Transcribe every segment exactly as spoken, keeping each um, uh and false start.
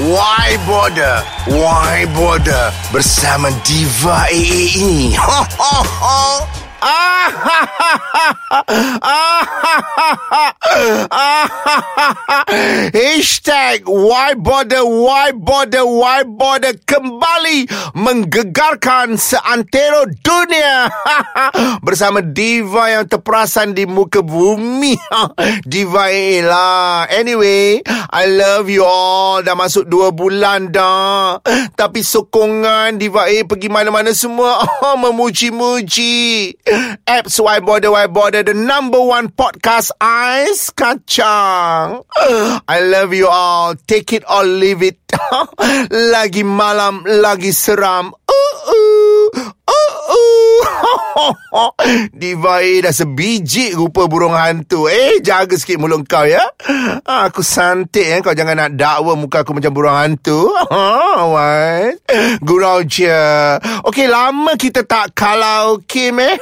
Why Border? Why Border? Bersama Diva A A ini. Ho, ho, ho. Ah, ha, ha, ha. Ah, ha, ha, ha. Ah, ha, ha, ha. Hashtag Why Border, Why Border, Why Border kembali menggegarkan seantero dunia bersama diva yang terperasan di muka bumi. Diva A A lah. Anyway, I love you all. Dah masuk dua bulan dah, tapi sokongan Diva A A pergi mana-mana semua memuji-muji apps Why Border, Why Border, the number one podcast, Ais Kacang. I love you all. Take it or leave it. Lagi malam, lagi seram. Uh-uh. Uh-uh. Diva dah sebiji rupa burung hantu. Eh, jaga sikit mulut kau ya. Ah, aku santik eh. Kau jangan nak dakwa muka aku macam burung hantu. Alright. Gurau je. Okey, lama kita tak karaoke meh.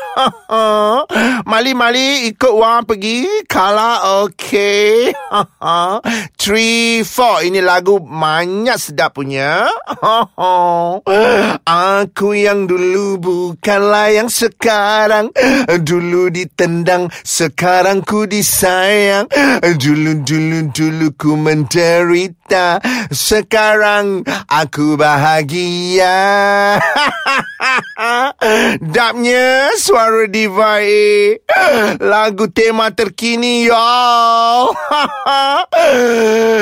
Mali-mali ikut orang pergi karaoke. Three, four. Ini lagu banyak sedap punya. Aku yang dulu bukanlah yang sekarang. Dulu ditendang, sekarang ku disayang. Dulu-dulu-dulu ku menderita, sekarang aku bahagia. Dapnya suara Diva A. Lagu tema terkini y'all.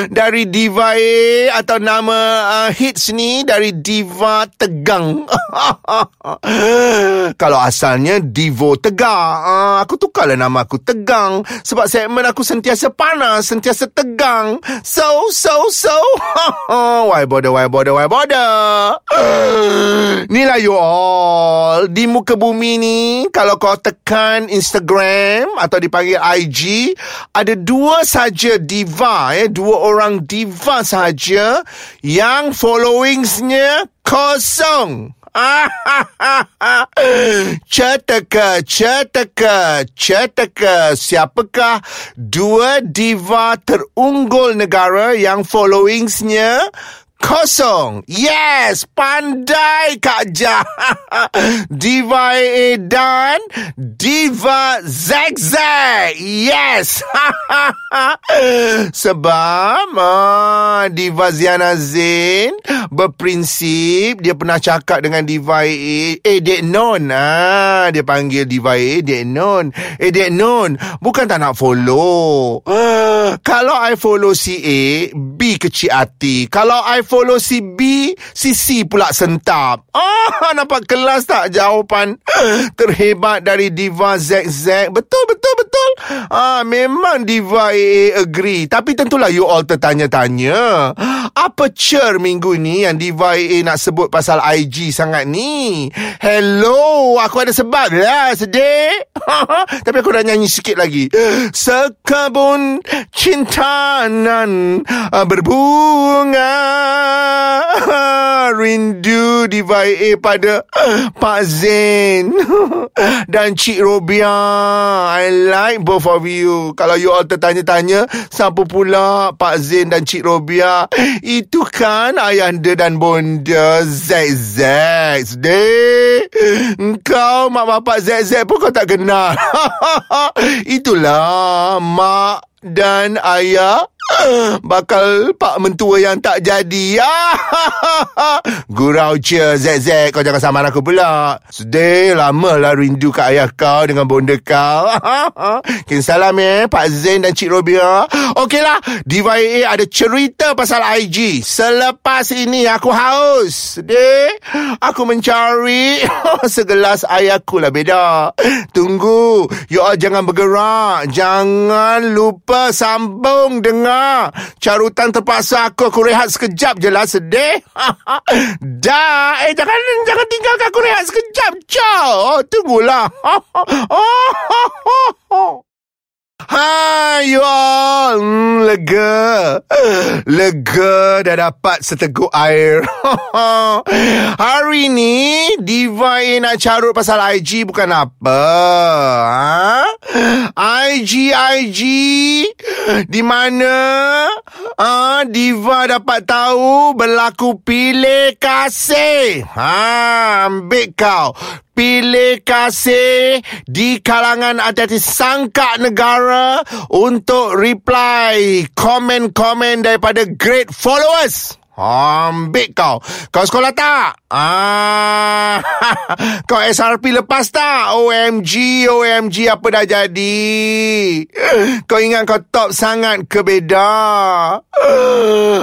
Dari Diva A, atau nama uh, hits ni dari Diva Tegang. Kalau asalnya Divo Tegang, uh, aku tukarlah nama aku Tegang sebab segmen aku sentiasa panas, sentiasa tegang. So, so, so. Why bother, why bother, why bother? Uh, Inilah you all. Di muka bumi ni, kalau kau tekan Instagram atau dipanggil I G, ada dua saja diva, eh, dua orang diva saja yang followingsnya kosong. Cetaka, cetaka, cetaka. Siapakah dua diva terunggul negara yang followingsnya kosong? Yes, pandai Kak Jah. Diva A A dan Diva Zag Zag. Yes. Sebab ah, Diva Ziana Zain berprinsip. Dia pernah cakap dengan Diva A A, eh Dek Non, ah, dia panggil Diva A A Dek Non. Eh Dek Non, bukan tak nak follow. uh, Kalau I follow si A, B kecil hati. Kalau I follow si B, si C pula sentap. Ah, nampak kelas tak jawapan terhebat dari Diva Zag Zag? Betul, betul, betul. Ah, memang Diva A A agree. Tapi tentulah you all tertanya-tanya, apa cer minggu ni yang Diva A A nak sebut pasal I G sangat ni? Hello, aku ada sebab lah sedih. Tapi aku dah nyanyi sikit lagi. Sekebun cintanan berbunga, rindu Diva A A pada Pak Zain dan Cik Robia. I like both of you. Kalau you all tertanya-tanya, siapa pula Pak Zain dan Cik Robia? Itu kan ayahanda dan bonda Zag Zag. Sedih. Engkau mak bapak Zag Zag pun kau tak kenal. Itulah mak dan ayah bakal pak mentua yang tak jadi. Gurau je Zag Zag, kau jangan saman aku pula. Sedih, lama lah rindu kat ayah kau dengan bonda kau. Ken salam eh Pak Zain dan Cik Robia. Okeylah, Diva A A ada cerita pasal I G. Selepas ini aku haus. Sedih, aku mencari segelas ayahku lah beda. Tunggu, you all jangan bergerak. Jangan lupa sambung dengar carutan terpaksa aku. Aku rehat sekejap je lah. Sedih. Dah. Eh, jangan jangan tinggalkan aku rehat sekejap. Ciao. Tunggulah. Hai you all. Mm, lega. Lega dah dapat seteguk air. Hari ni Diva nak carut pasal I G bukan apa. Ha? I G, I G. Di mana ha, Diva dapat tahu berlaku pilih kasih. Ha, ambil kau. Pilih kasih di kalangan artis sangka negara untuk reply komen-komen daripada great followers. Ambil kau. Kau sekolah tak? Ah, kau S R P lepas tak? O M G, O M G apa dah jadi? Kau ingat kau top sangat ke beda?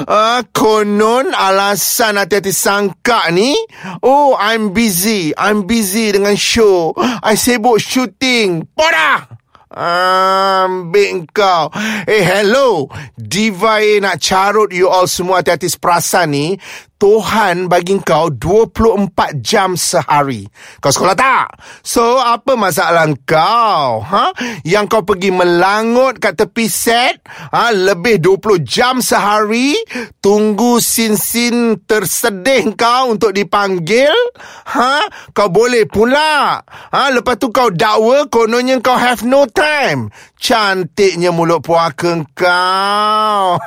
Ah, konon alasan hati-hati sangka ni, oh I'm busy, I'm busy dengan show, I sibuk shooting. Podah! Ambil kau. Eh hey, hello Diva nak carut you all semua. Hati-hati perasan ni, Tuhan bagi kau dua puluh empat jam sehari. Kau sekolah tak? So apa masalah kau? Ha? Yang kau pergi melangut kat tepi set, ha? Lebih dua puluh jam sehari, tunggu sin-sin tersedih kau untuk dipanggil, ha? Kau boleh pula, ha? Lepas tu kau dakwa kononnya kau have no time. Cantiknya mulut puaka kau.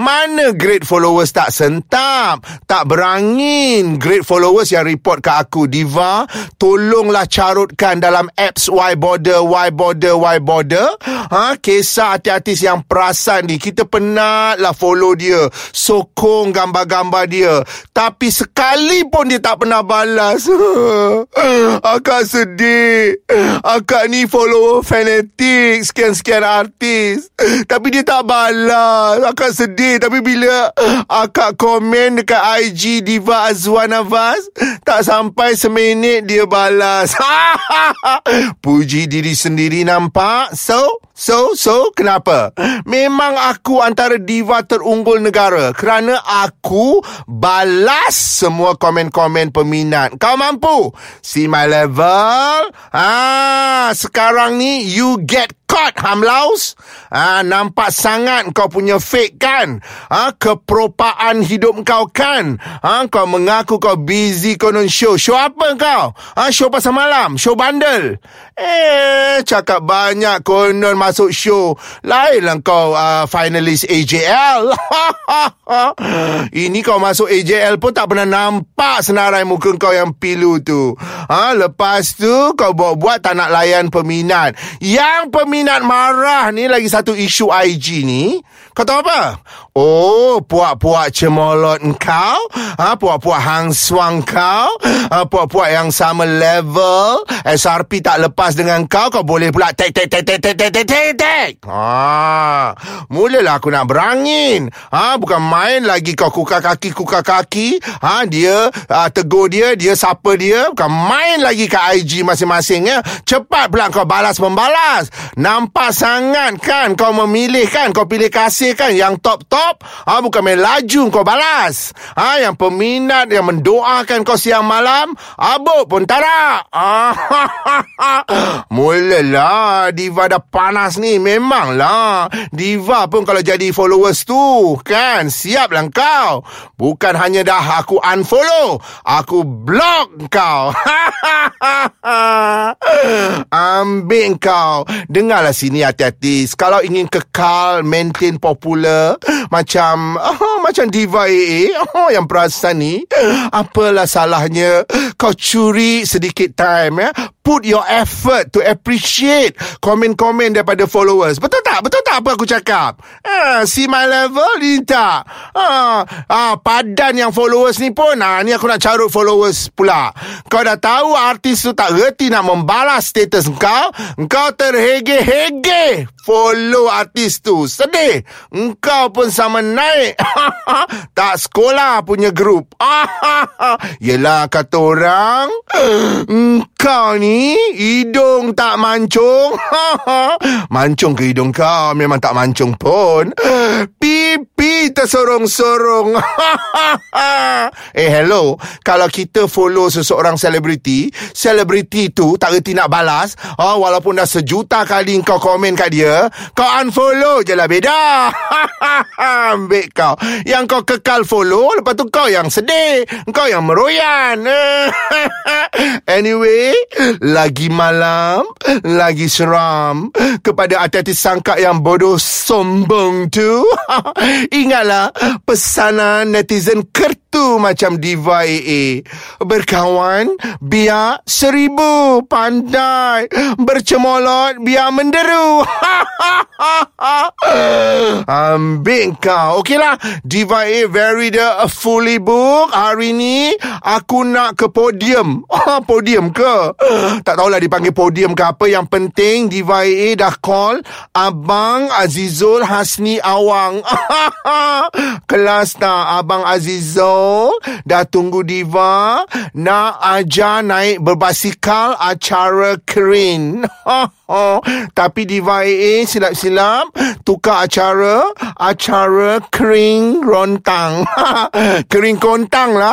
Mana great followers tak sentak, tak berangin. Great followers yang report ke aku, Diva tolonglah carutkan dalam apps Y Border, Y Border, Y Border, ha? Kisah hati-hati yang perasan ni. Kita penatlah follow dia, sokong gambar-gambar dia, tapi sekali pun dia tak pernah balas. Akak sedih. Akak ni follower fanatik sekian-sekian artis, tapi dia tak balas. Akak sedih. Tapi bila akak komen dekat I G Diva Azwana Vaz, tak sampai seminit dia balas. Puji diri sendiri nampak. So So So kenapa? Memang aku antara diva terunggul negara kerana aku balas semua komen-komen peminat. Kau mampu? See my level? Ah, sekarang ni you get caught, Hamlaus. Ah, nampak sangat kau punya fake kan? Ah, kepropaan hidup kau kan? Ah, kau mengaku kau busy konon show. Show apa kau? Ah, show pasal malam, show bandel. Eh, cakap banyak konon masuk show. Lainlah kau uh, finalis A J L. Ini kau masuk A J L pun tak pernah nampak senarai muka kau yang pilu tu. Ah, lepas tu kau buat-buat tak nak layan peminat. Yang peminat minat marah ni lagi satu isu I G ni. Kau tahu apa? Oh, puak-puak cemolot kau, ha? Puak-puak hang suang kau, ha? Puak-puak yang sama level S R P tak lepas dengan kau, kau boleh pula tek tek tek tek tek tek tek tek. Ha, mulalah aku nak berangin. Ha, bukan main lagi kau kukar kaki kukar kaki. Ha, dia uh, tegur dia, dia siapa dia? Bukan main lagi kat I G masing-masing ya. Cepat pula kau balas membalas. Nampak sangat kan kau memilih kan? Kau pilih kasih kan? Yang top-top, ha, bukan main laju kau balas, ha, yang peminat yang mendoakan kau siang malam, abuk pun tak nak. Mulalah Diva dah panas ni. Memanglah Diva pun kalau jadi followers tu kan, siaplah kau. Bukan hanya dah aku unfollow, aku block kau. Ambil kau. Dengarlah sini hati-hati. Kalau ingin kekal, maintain popular macam oh, macam Diva A A, oh, yang perasan ni, apalah salahnya kau curi sedikit time ya. Put your effort to appreciate komen-komen daripada followers. Betul tak? Betul tak apa aku cakap? Ha, see my level ni tak? Ha, ha, padan yang followers ni pun, ha, ni aku nak carut followers pula. Kau dah tahu artis tu tak reti nak membalas status kau, kau ter hege-hege follow artis tu. Sedih. Engkau pun sama naik. Tak sekolah punya grup. Yelah, kata orang, kau ni hidung tak mancung. Mancung ke hidung kau? Memang tak mancung pun. Pipi tersorong-sorong. Eh, hello. Kalau kita follow seseorang selebriti, selebriti tu tak reti nak balas, oh, walaupun dah sejuta kali kau komen kat dia, kau unfollow je lah beda. Ambik kau. Yang kau kekal follow, lepas tu kau yang sedih, kau yang meroyan. Anyway, lagi malam, lagi seram. Kepada hati-hati sangka yang bodoh sombong tu, ingatlah pesanan netizen kertu macam Diva A A. Berkawan biar seribu, pandai bercemolot biar menderu. Ambil kau. Okeylah, Diva A very the fully book. Hari ni aku nak ke podium. Podium ke? Tak tahulah dipanggil podium ke apa. Yang penting Diva A dah call Abang Azizul Hasni Awang. Kelas dah Abang Azizul. Dah tunggu Diva nak ajar naik berbasikal acara keren. Oh, tapi Diva A A silap-silap tukar acara, acara kering rontang. Kering kontang lah.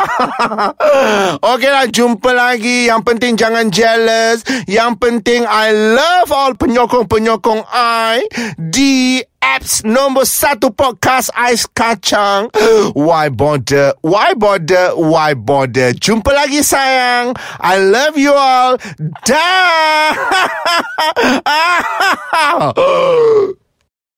Okeylah, jumpa lagi. Yang penting jangan jealous. Yang penting I love all penyokong-penyokong I di apps nombor satu podcast Ais Kacang. Why bother? Why bother? Why bother? Jumpa lagi sayang. I love you all. Dah.